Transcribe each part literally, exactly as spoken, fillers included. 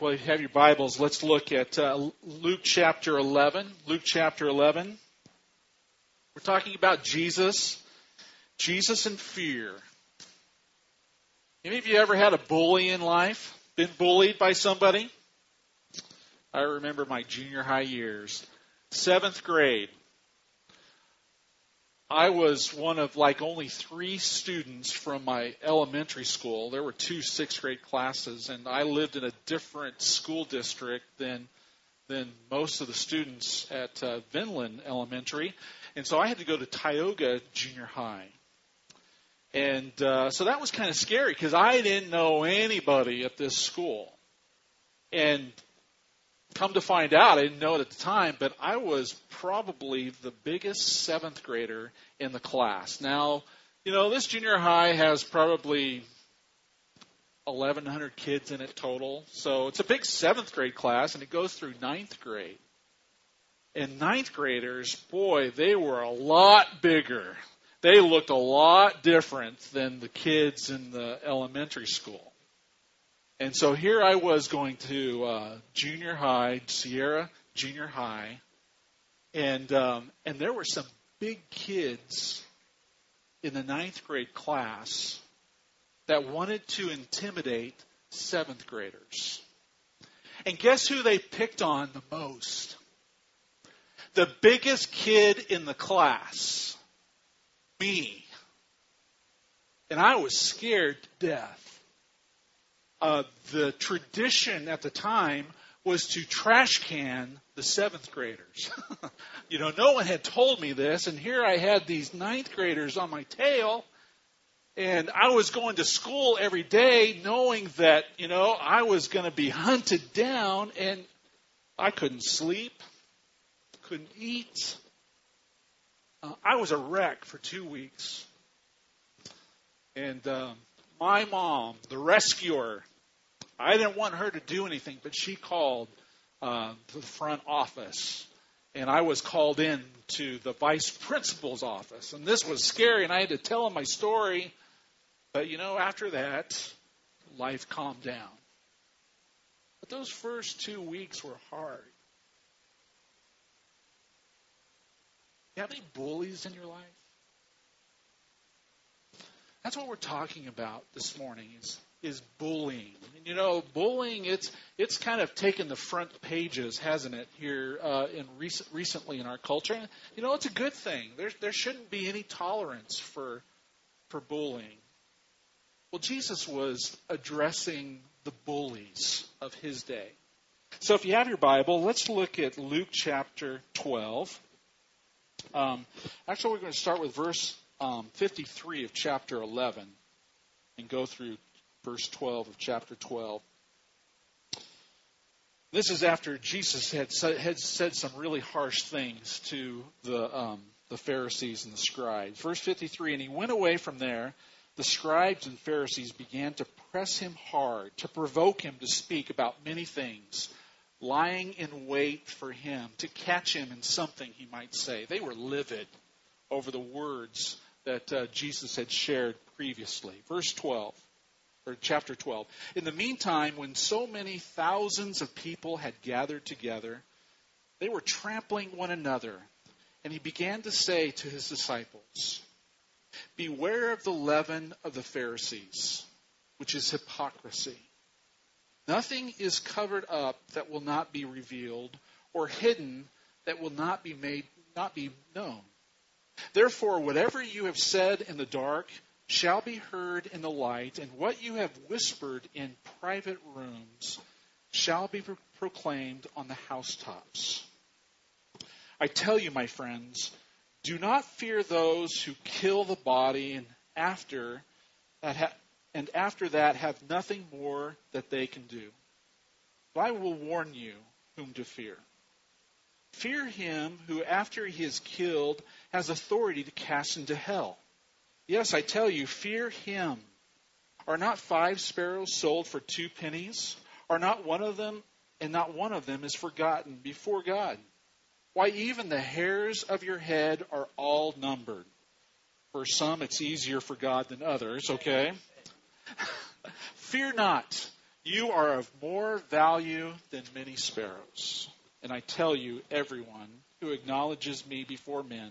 Well, if you have your Bibles, let's look at uh, Luke chapter eleven. Luke chapter eleven. We're talking about Jesus. Jesus and fear. Any of you ever had a bully in life? Been bullied by somebody? I remember my junior high years. Seventh grade. I was one of like only three students from my elementary school. There were two sixth grade classes, and I lived in a different school district than than most of the students at uh, Vinland Elementary. And so I had to go to Tioga Junior High. And uh, so that was kind of scary because I didn't know anybody at this school. And come to find out, I didn't know it at the time, but I was probably the biggest seventh grader in the class. Now, you know, this junior high has probably eleven hundred kids in it total. So it's a big seventh grade class, and it goes through ninth grade. And ninth graders, boy, they were a lot bigger. They looked a lot different than the kids in the elementary school. And so here I was going to uh, junior high, Sierra Junior High, and um, and there were some big kids in the ninth grade class that wanted to intimidate seventh graders. And guess who they picked on the most? The biggest kid in the class, me. And I was scared to death. Uh, the tradition at the time was to trash can the seventh graders. You know, no one had told me this, and here I had these ninth graders on my tail, and I was going to school every day knowing that, you know, I was going to be hunted down, and I couldn't sleep, couldn't eat. Uh, I was a wreck for two weeks. And um, my mom, the rescuer, I didn't want her to do anything, but she called uh, the front office, and I was called in to the vice principal's office. And this was scary, and I had to tell him my story. But, you know, after that, life calmed down. But those first two weeks were hard. You have any bullies in your life? That's what we're talking about this morning is, is bullying. And, you know, bullying, it's it's kind of taken the front pages, hasn't it, here uh, in recent, recently in our culture. And, you know, it's a good thing. There, there shouldn't be any tolerance for for bullying. Well, Jesus was addressing the bullies of his day. So if you have your Bible, let's look at Luke chapter twelve. Um, actually, we're going to start with verse Um, fifty-three of chapter eleven and go through verse twelve of chapter twelve. This is after Jesus had, had said some really harsh things to the, um, the Pharisees and the scribes. Verse fifty-three, and he went away from there. The scribes and Pharisees began to press him hard, to provoke him to speak about many things, lying in wait for him, to catch him in something he might say. They were livid over the words that uh, Jesus had shared previously. Verse twelve, or chapter twelve. In the meantime, when so many thousands of people had gathered together, they were trampling one another. And he began to say to his disciples, beware of the leaven of the Pharisees, which is hypocrisy. Nothing is covered up that will not be revealed, or hidden that will not be made, not be known. Therefore, whatever you have said in the dark shall be heard in the light, and what you have whispered in private rooms shall be proclaimed on the housetops. I tell you, my friends, do not fear those who kill the body and after that ha- and after that have nothing more that they can do. But I will warn you whom to fear. Fear him who, after he is killed, has authority to cast into hell. Yes, I tell you, fear him. Are not five sparrows sold for two pennies? Are not one of them, and not one of them is forgotten before God? Why, even the hairs of your head are all numbered. For some, it's easier for God than others, okay? Fear not. You are of more value than many sparrows. And I tell you, everyone who acknowledges me before men,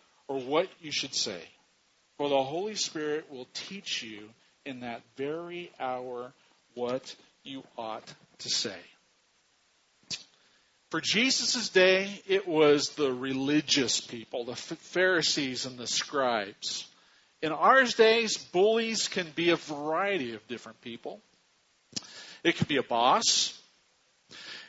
or what you should say. For the Holy Spirit will teach you in that very hour what you ought to say. For Jesus' day, it was the religious people, the Pharisees and the scribes. In our days, bullies can be a variety of different people. It could be a boss.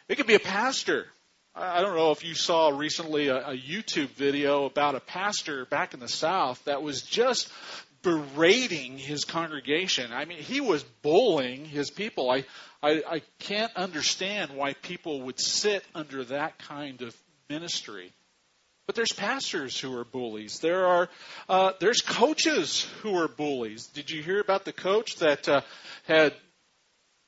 It could be a pastor. I don't know if you saw recently a, a YouTube video about a pastor back in the South that was just berating his congregation. I mean, he was bullying his people. I, I, I can't understand why people would sit under that kind of ministry. But there's pastors who are bullies. There are uh, there's coaches who are bullies. Did you hear about the coach that uh, had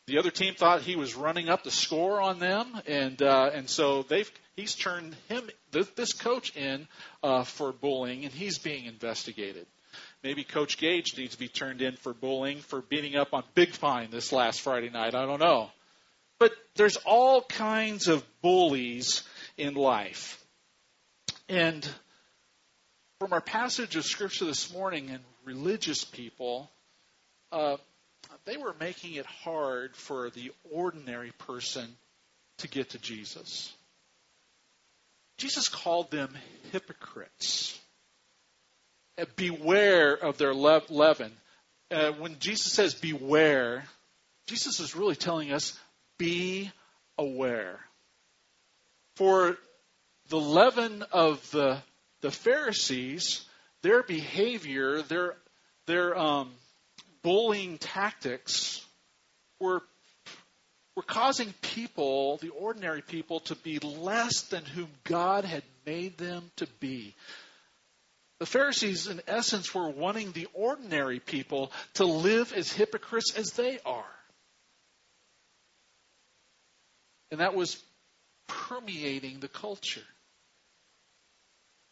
the other team thought he was running up the score on them, and uh, and so they've he's turned him this coach in uh, for bullying, and he's being investigated. Maybe Coach Gage needs to be turned in for bullying, for beating up on Big Pine this last Friday night. I don't know. But there's all kinds of bullies in life. And from our passage of Scripture this morning, and religious people, uh, they were making it hard for the ordinary person to get to Jesus. Jesus called them hypocrites. Beware of their leaven. Uh, when Jesus says beware, Jesus is really telling us be aware. For the leaven of the the Pharisees, their behavior, their their um, bullying tactics were were causing people, the ordinary people, to be less than whom God had made them to be. The Pharisees, in essence, were wanting the ordinary people to live as hypocrites as they are. And that was permeating the culture.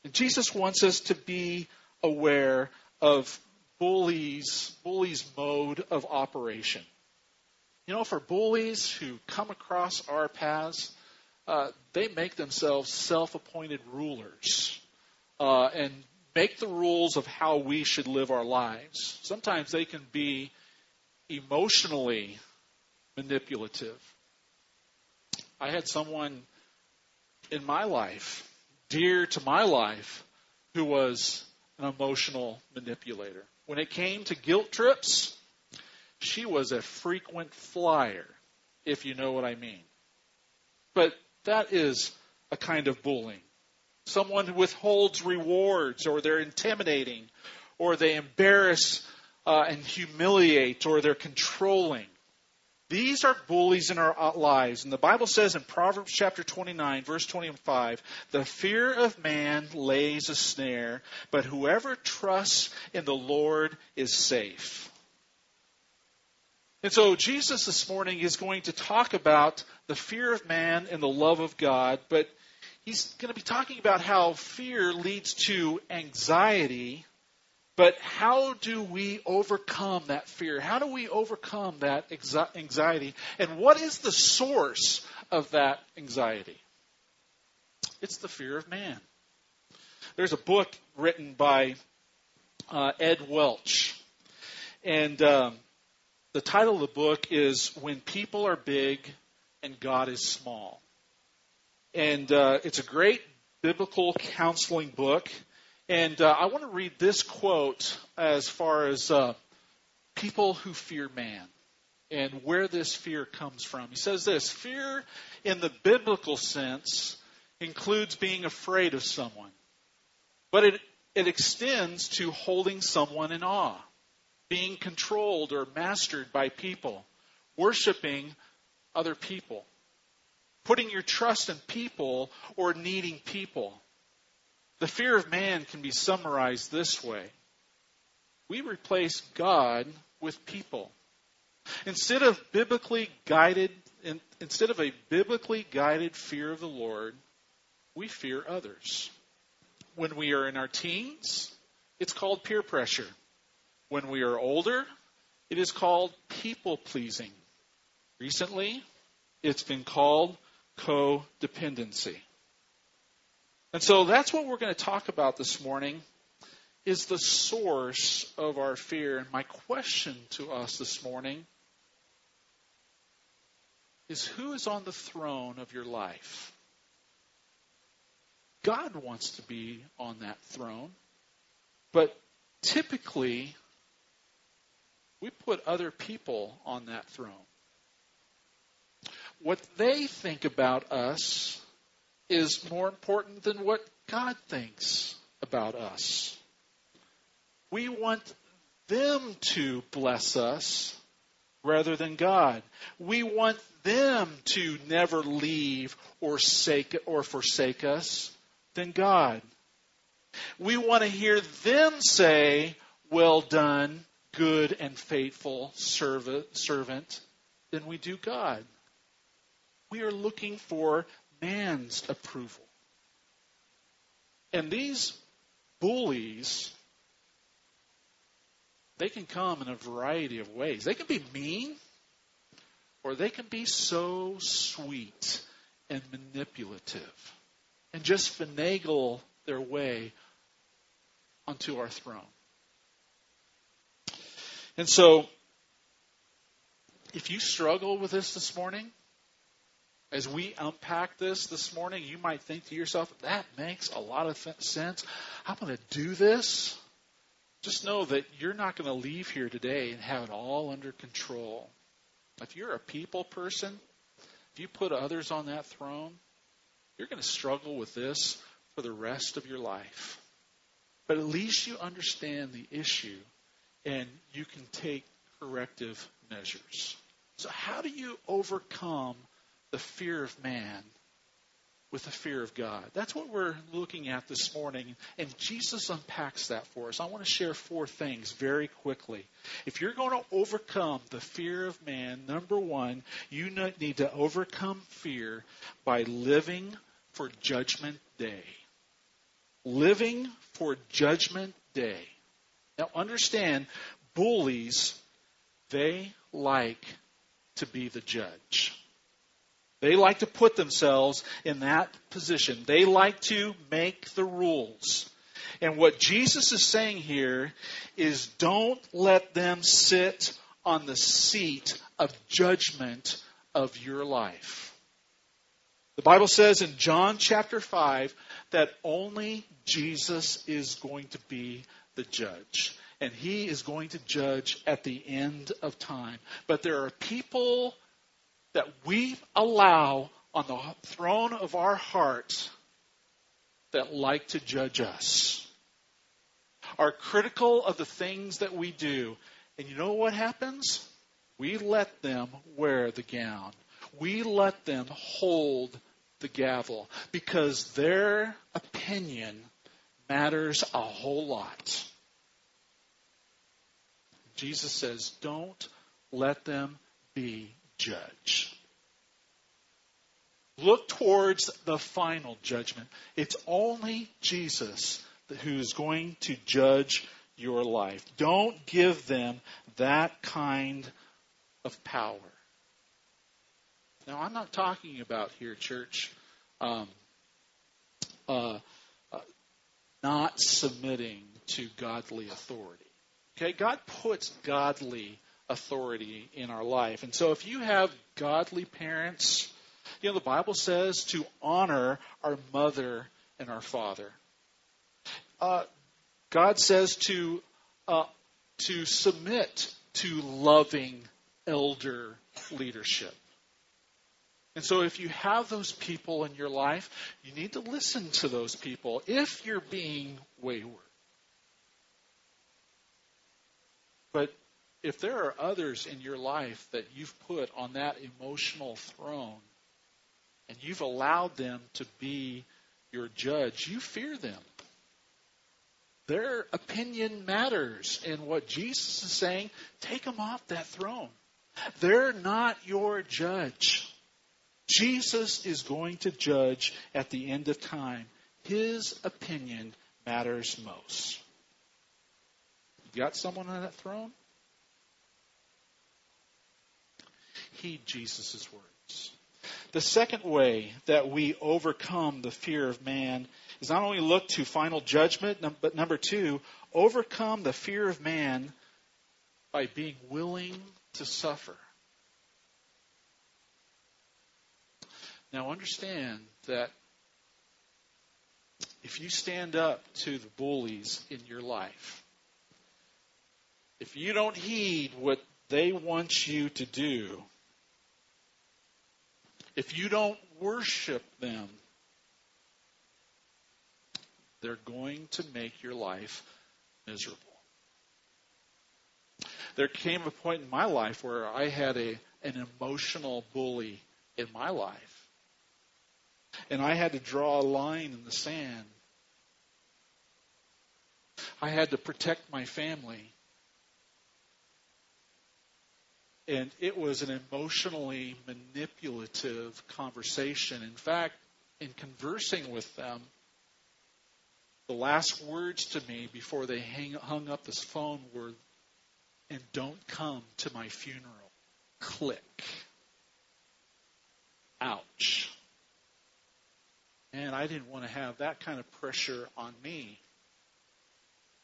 And Jesus wants us to be aware of bullies, bullies' mode of operation. You know, for bullies who come across our paths, uh, they make themselves self-appointed rulers uh, and make the rules of how we should live our lives. Sometimes they can be emotionally manipulative. I had someone in my life, dear to my life, who was an emotional manipulator. When it came to guilt trips, she was a frequent flyer, if you know what I mean. But that is a kind of bullying. Someone who withholds rewards, or they're intimidating, or they embarrass uh, and humiliate, or they're controlling. These are bullies in our lives. And the Bible says in Proverbs chapter twenty-nine, verse twenty-five, the fear of man lays a snare, but whoever trusts in the Lord is safe. And so Jesus this morning is going to talk about the fear of man and the love of God, but he's going to be talking about how fear leads to anxiety, but how do we overcome that fear? How do we overcome that anxiety? And what is the source of that anxiety? It's the fear of man. There's a book written by uh, Ed Welch, and um, the title of the book is When People Are Big and God Is Small. And uh, it's a great biblical counseling book. And uh, I want to read this quote as far as uh, people who fear man and where this fear comes from. He says this, fear in the biblical sense includes being afraid of someone, but it, it extends to holding someone in awe, being controlled or mastered by people, worshiping other people, putting your trust in people or needing people. The fear of man can be summarized this way. We replace God with people. Instead of biblically guided, instead of a biblically guided fear of the Lord, we fear others. When we are in our teens, it's called peer pressure. When we are older, it is called people-pleasing. Recently, it's been called codependency. And so that's what we're going to talk about this morning, is the source of our fear. And my question to us this morning is, who is on the throne of your life? God wants to be on that throne, but typically, we put other people on that throne. What they think about us is more important than what God thinks about us. We want them to bless us rather than God. We want them to never leave or forsake us than God. We want to hear them say, "Well done, good and faithful servant," than we do God. We are looking for man's approval. And these bullies, they can come in a variety of ways. They can be mean, or they can be so sweet and manipulative and just finagle their way onto our throne. And so, if you struggle with this this morning, as we unpack this this morning, you might think to yourself, that makes a lot of th- sense. I'm going to do this. Just know that you're not going to leave here today and have it all under control. If you're a people person, if you put others on that throne, you're going to struggle with this for the rest of your life. But at least you understand the issue, and you can take corrective measures. So how do you overcome the fear of man with the fear of God? That's what we're looking at this morning. And Jesus unpacks that for us. I want to share four things very quickly. If you're going to overcome the fear of man, number one, you need to overcome fear by living for Judgment Day. Living for Judgment Day. Now understand, bullies, they like to be the judge. They like to put themselves in that position. They like to make the rules. And what Jesus is saying here is, don't let them sit on the seat of judgment of your life. The Bible says in John chapter five that only Jesus is going to be the judge. And he is going to judge at the end of time. But there are people that we allow on the throne of our hearts that like to judge us, are critical of the things that we do. And you know what happens? We let them wear the gown. We let them hold the gavel, because their opinion matters a whole lot. Jesus says, don't let them be judge. Look towards the final judgment. It's only Jesus who's going to judge your life. Don't give them that kind of power. Now, I'm not talking about here, church, um, uh, uh, not submitting to godly authority. Okay, God puts godly authority in our life. And so if you have godly parents, you know, the Bible says to honor our mother and our father. Uh, God says to uh, to submit to loving elder leadership. And so if you have those people in your life, you need to listen to those people if you're being wayward. But if there are others in your life that you've put on that emotional throne and you've allowed them to be your judge, you fear them. Their opinion matters. And what Jesus is saying, take them off that throne. They're not your judge. Jesus is going to judge at the end of time. His opinion matters most. You got someone on that throne? Heed Jesus' words. The second way that we overcome the fear of man is not only look to final judgment, but number two, overcome the fear of man by being willing to suffer. Now understand that if you stand up to the bullies in your life, if you don't heed what they want you to do, if you don't worship them, they're going to make your life miserable. There came a point in my life where I had a, an emotional bully in my life. And I had to draw a line in the sand. I had to protect my family. And it was an emotionally manipulative conversation. In fact, in conversing with them, the last words to me before they hang, hung up this phone were, "And don't come to my funeral." Click. Ouch. And I didn't want to have that kind of pressure on me.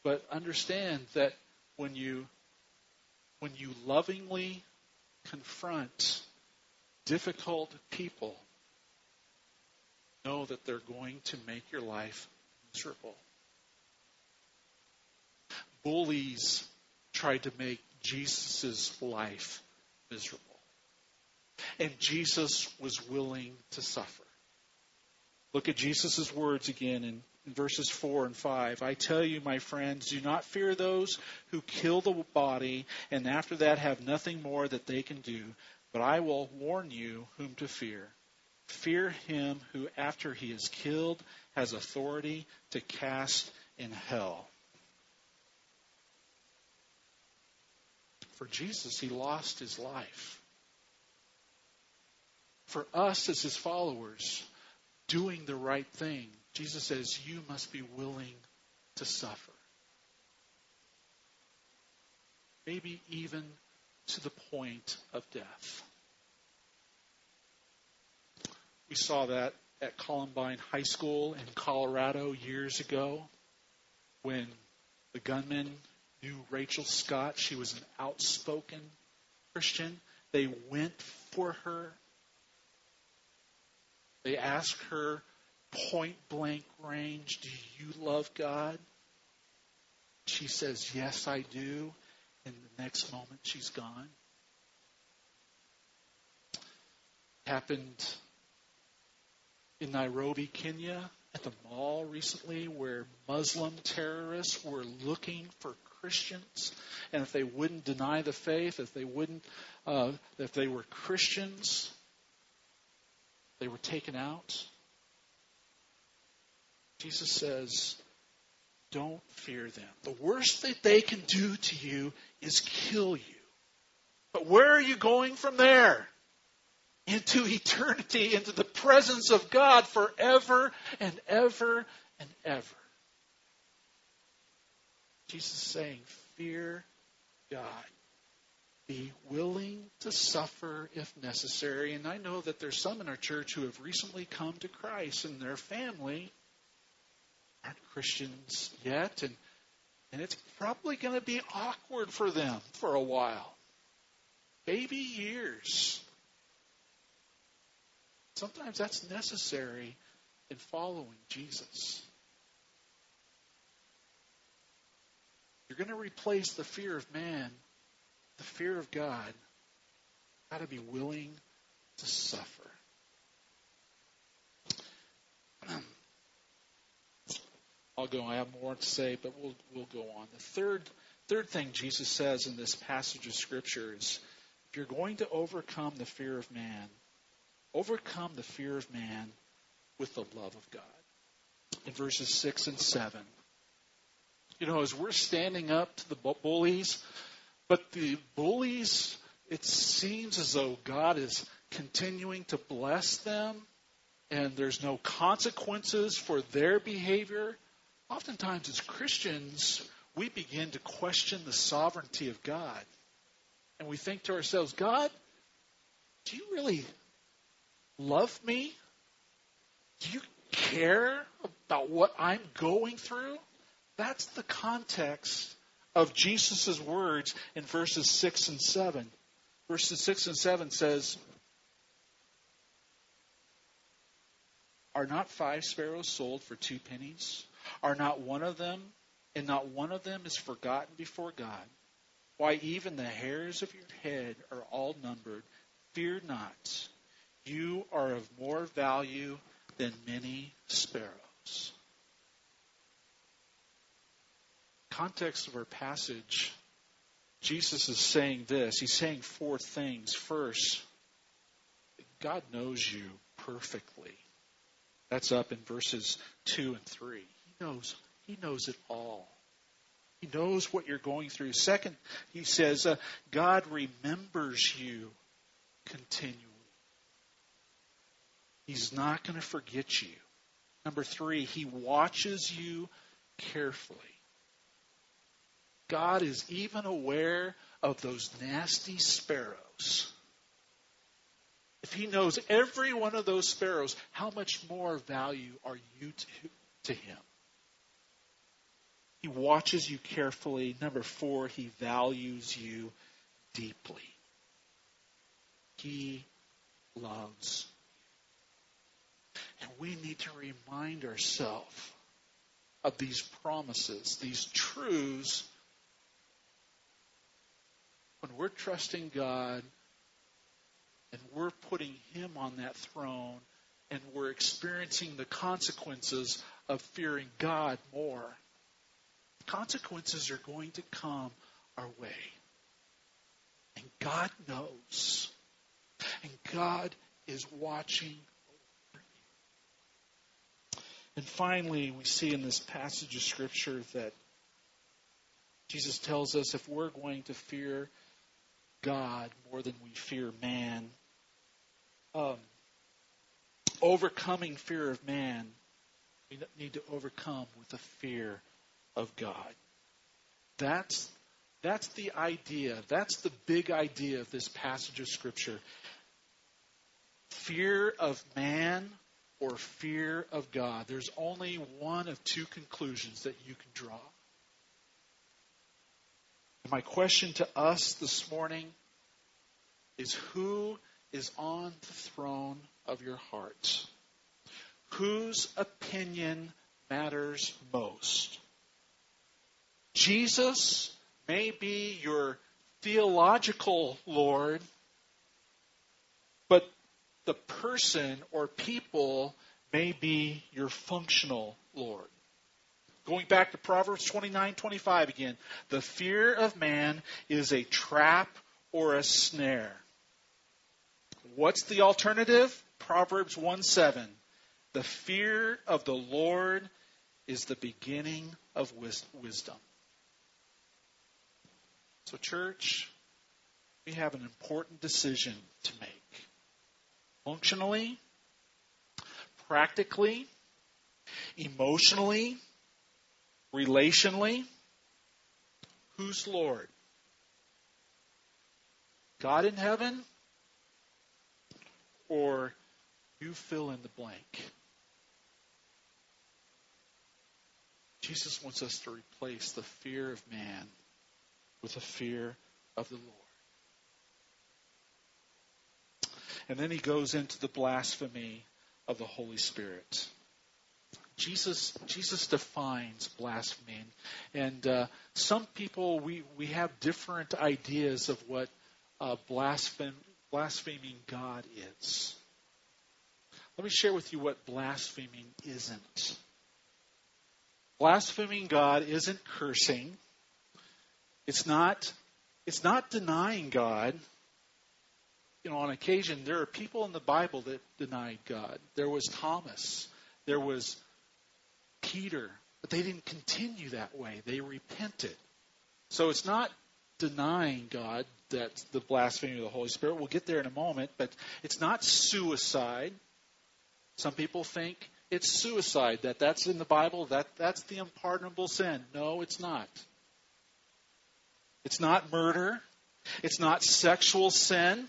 But understand that when you when you lovingly confront difficult people, know that they're going to make your life miserable. Bullies tried to make Jesus' life miserable. And Jesus was willing to suffer. Look at Jesus' words again in, in verses four and five. "I tell you, my friends, do not fear those who kill the body and after that have nothing more that they can do. But I will warn you whom to fear. Fear him who, after he is killed, has authority to cast in hell." For Jesus, he lost his life. For us as his followers, doing the right thing, Jesus says, you must be willing to suffer. Maybe even to the point of death. We saw that at Columbine High School in Colorado years ago when the gunman knew Rachel Scott. She was an outspoken Christian. They went for her. They asked her point blank range, "Do you love God?" She says, "Yes, I do." And the next moment she's gone. It happened in Nairobi, Kenya, at the mall recently, where Muslim terrorists were looking for Christians, and if they wouldn't deny the faith, if they wouldn't, uh, if they were Christians, they were taken out. Jesus says, "Don't fear them. The worst that they can do to you is kill you. But where are you going from there? Into eternity, into the presence of God forever and ever and ever." Jesus is saying, fear God. Be willing to suffer if necessary. And I know that there's some in our church who have recently come to Christ, and their family aren't Christians yet, and, and it's probably going to be awkward for them for a while. Maybe years. Sometimes that's necessary in following Jesus. You're going to replace the fear of man, the fear of God. You've got to be willing to suffer. I'll go. I have more to say, but we'll we'll go on. The third Third thing Jesus says in this passage of Scripture is, if you're going to overcome the fear of man, overcome the fear of man with the love of God. In verses six and seven. You know, as we're standing up to the bullies, but the bullies, it seems as though God is continuing to bless them, and there's no consequences for their behavior. Oftentimes, as Christians, we begin to question the sovereignty of God. And we think to ourselves, God, do you really love me? Do you care about what I'm going through? That's the context of Jesus' words in verses six and seven. Verses six and seven says, are not five sparrows sold for two pennies? Are not one of them, and not one of them is forgotten before God? Why, even the hairs of your head are all numbered. Fear not. You are of more value than many sparrows. Context of our passage, Jesus is saying this. He's saying four things. First, God knows you perfectly. That's up in verses two and three. He knows. He knows it all. He knows what you're going through. Second, he says, uh, God remembers you continually. He's not going to forget you. Number three, he watches you carefully. God is even aware of those nasty sparrows. If he knows every one of those sparrows, how much more value are you to, to him? He watches you carefully. Number four, he values you deeply. He loves you. And we need to remind ourselves of these promises, these truths, when we're trusting God and we're putting him on that throne and we're experiencing the consequences of fearing God more. Consequences are going to come our way. And God knows. And God is watching over you. And finally, we see in this passage of Scripture that Jesus tells us if we're going to fear God more than we fear man, um, overcoming fear of man, we need to overcome with a fear of Of God. That's that's the idea. That's the big idea of this passage of Scripture. Fear of man or fear of God. There's only one of two conclusions that you can draw. And my question to us this morning is, who is on the throne of your heart? Whose opinion matters most? Jesus may be your theological Lord, but the person or people may be your functional Lord. Going back to Proverbs twenty-nine twenty-five again, the fear of man is a trap or a snare. What's the alternative? Proverbs one seven. The fear of the Lord is the beginning of wisdom. So, church, we have an important decision to make. Functionally, practically, emotionally, relationally, who's Lord? God in heaven, or you fill in the blank? Jesus wants us to replace the fear of man with a fear of the Lord. And then he goes into the blasphemy of the Holy Spirit. Jesus Jesus defines blasphemy. And uh, some people, we, we have different ideas of what uh, blasphem, blaspheming God is. Let me share with you what blaspheming isn't. Blaspheming God isn't cursing. It's not, it's not denying God. You know, on occasion, there are people in the Bible that denied God. There was Thomas. There was Peter. But they didn't continue that way. They repented. So it's not denying God, that's the blasphemy of the Holy Spirit. We'll get there in a moment. But it's not suicide. Some people think it's suicide, that that's in the Bible, that that's the unpardonable sin. No, it's not. It's not murder. It's not sexual sin.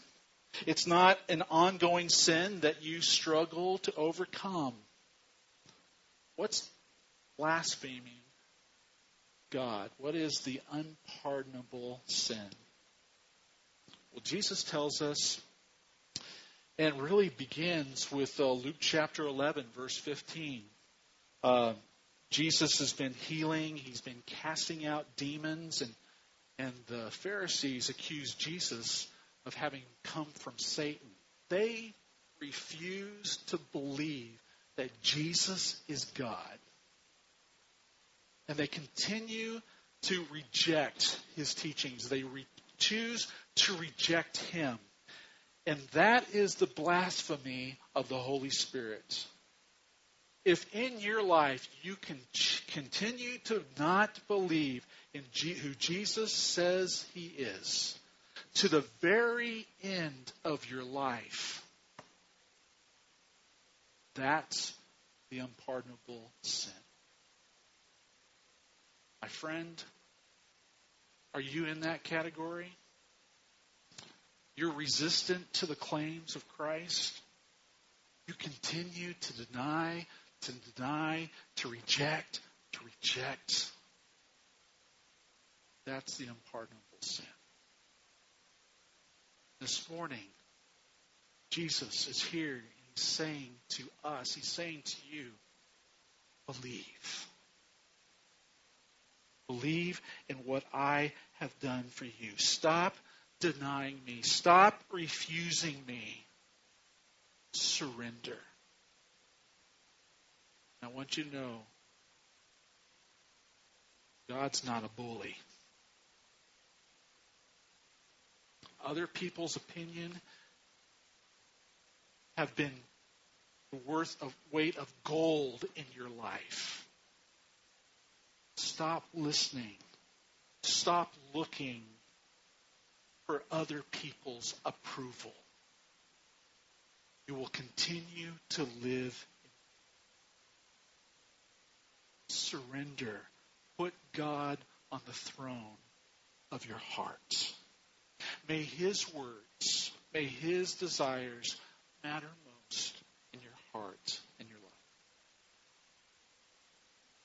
It's not an ongoing sin that you struggle to overcome. What's blaspheming God? What is the unpardonable sin? Well, Jesus tells us, and really begins with uh, Luke chapter eleven, verse fifteen. Uh, Jesus has been healing. He's been casting out demons. And, and the Pharisees accuse Jesus of having come from Satan. They refuse to believe that Jesus is God. And they continue to reject his teachings. They re- choose to reject him. And that is the blasphemy of the Holy Spirit. If in your life you can ch- continue to not believe in G- who Jesus says he is, to the very end of your life, that's the unpardonable sin. My friend, are you in that category? You're resistant to the claims of Christ. You continue to deny, to deny, to reject, to reject. That's the unpardonable sin. This morning, Jesus is here. He's saying to us, he's saying to you, believe. Believe in what I have done for you. Stop denying me. Stop refusing me. Surrender. I want you to know, God's not a bully. Other people's opinion have been the worth of weight of gold in your life. Stop listening. Stop looking for other people's approval. You will continue to live in surrender. Put God on the throne of your heart. May his words, may his desires matter most in your heart and your life.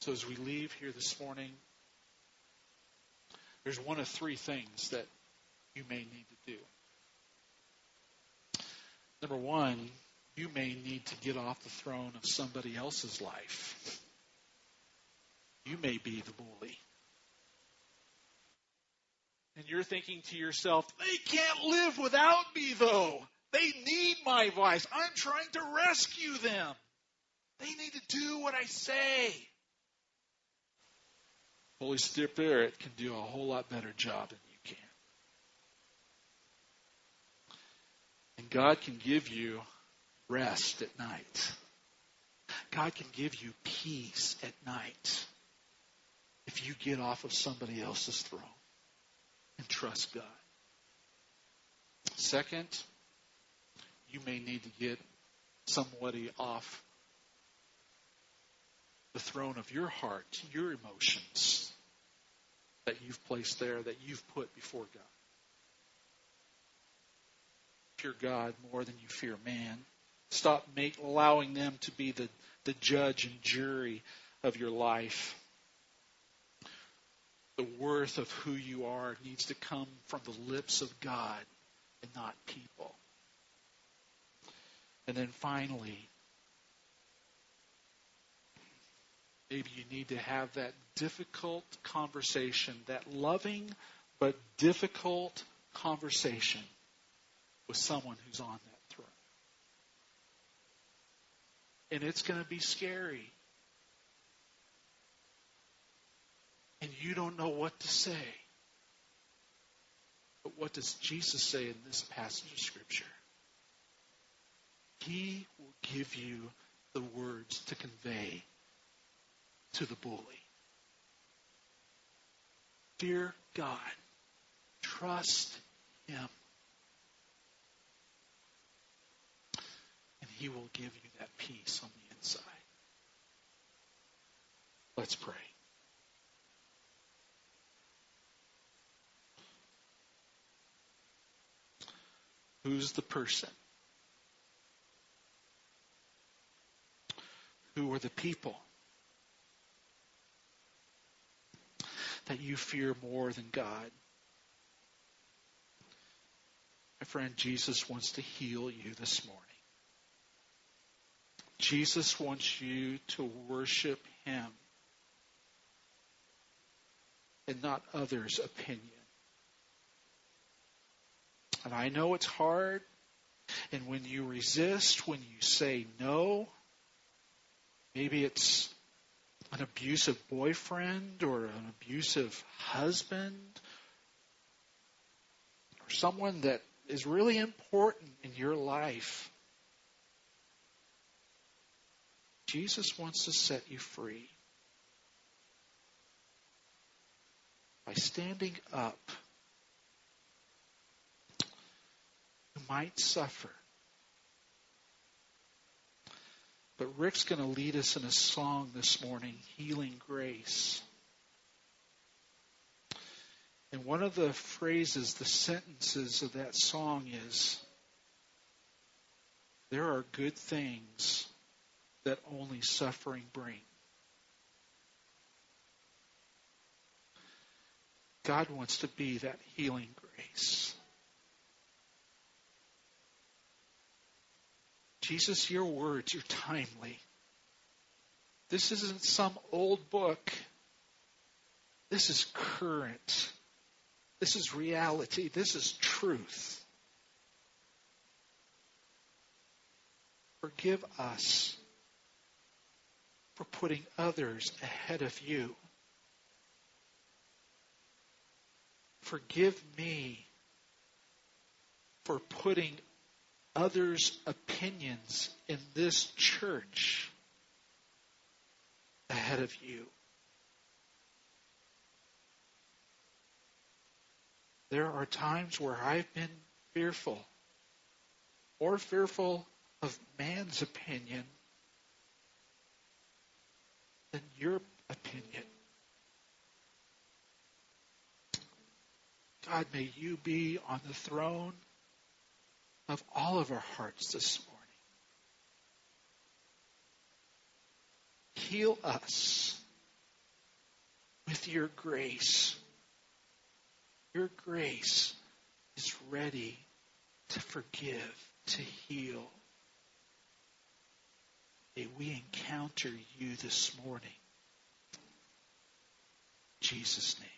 So as we leave here this morning, there's one of three things that you may need to do. Number one, you may need to get off the throne of somebody else's life. You may be the bully. And you're thinking to yourself, they can't live without me, though. They need my advice. I'm trying to rescue them. They need to do what I say. Holy Spirit can do a whole lot better job than you can. And God can give you rest at night. God can give you peace at night if you get off of somebody else's throne and trust God. Second, you may need to get somebody off the throne of your heart, your emotions that you've placed there, that you've put before God. Fear God more than you fear man. Stop make, allowing them to be the, the judge and jury of your life. The worth of who you are needs to come from the lips of God and not people. And then finally, maybe you need to have that difficult conversation, that loving but difficult conversation with someone who's on that throne. And it's going to be scary. And you don't know what to say. But what does Jesus say in this passage of Scripture? He will give you the words to convey to the bully. Fear God. Trust Him. And He will give you that peace on the inside. Let's pray. Who's the person? Who are the people that you fear more than God? My friend, Jesus wants to heal you this morning. Jesus wants you to worship Him and not others' opinion. And I know it's hard. And when you resist, when you say no, maybe it's an abusive boyfriend or an abusive husband or someone that is really important in your life. Jesus wants to set you free by standing up. You might suffer. But Rick's going to lead us in a song this morning, Healing Grace. And one of the phrases, the sentences of that song is, there are good things that only suffering brings. God wants to be that healing grace. Jesus, your words are timely. This isn't some old book. This is current. This is reality. This is truth. Forgive us for putting others ahead of you. Forgive me for putting others' opinions in this church ahead of you. There are times where I've been fearful, or fearful of man's opinion than your opinion. God, may you be on the throne of all of our hearts this morning. Heal us with your grace. Your grace is ready to forgive, to heal. May we encounter you this morning. In Jesus' name.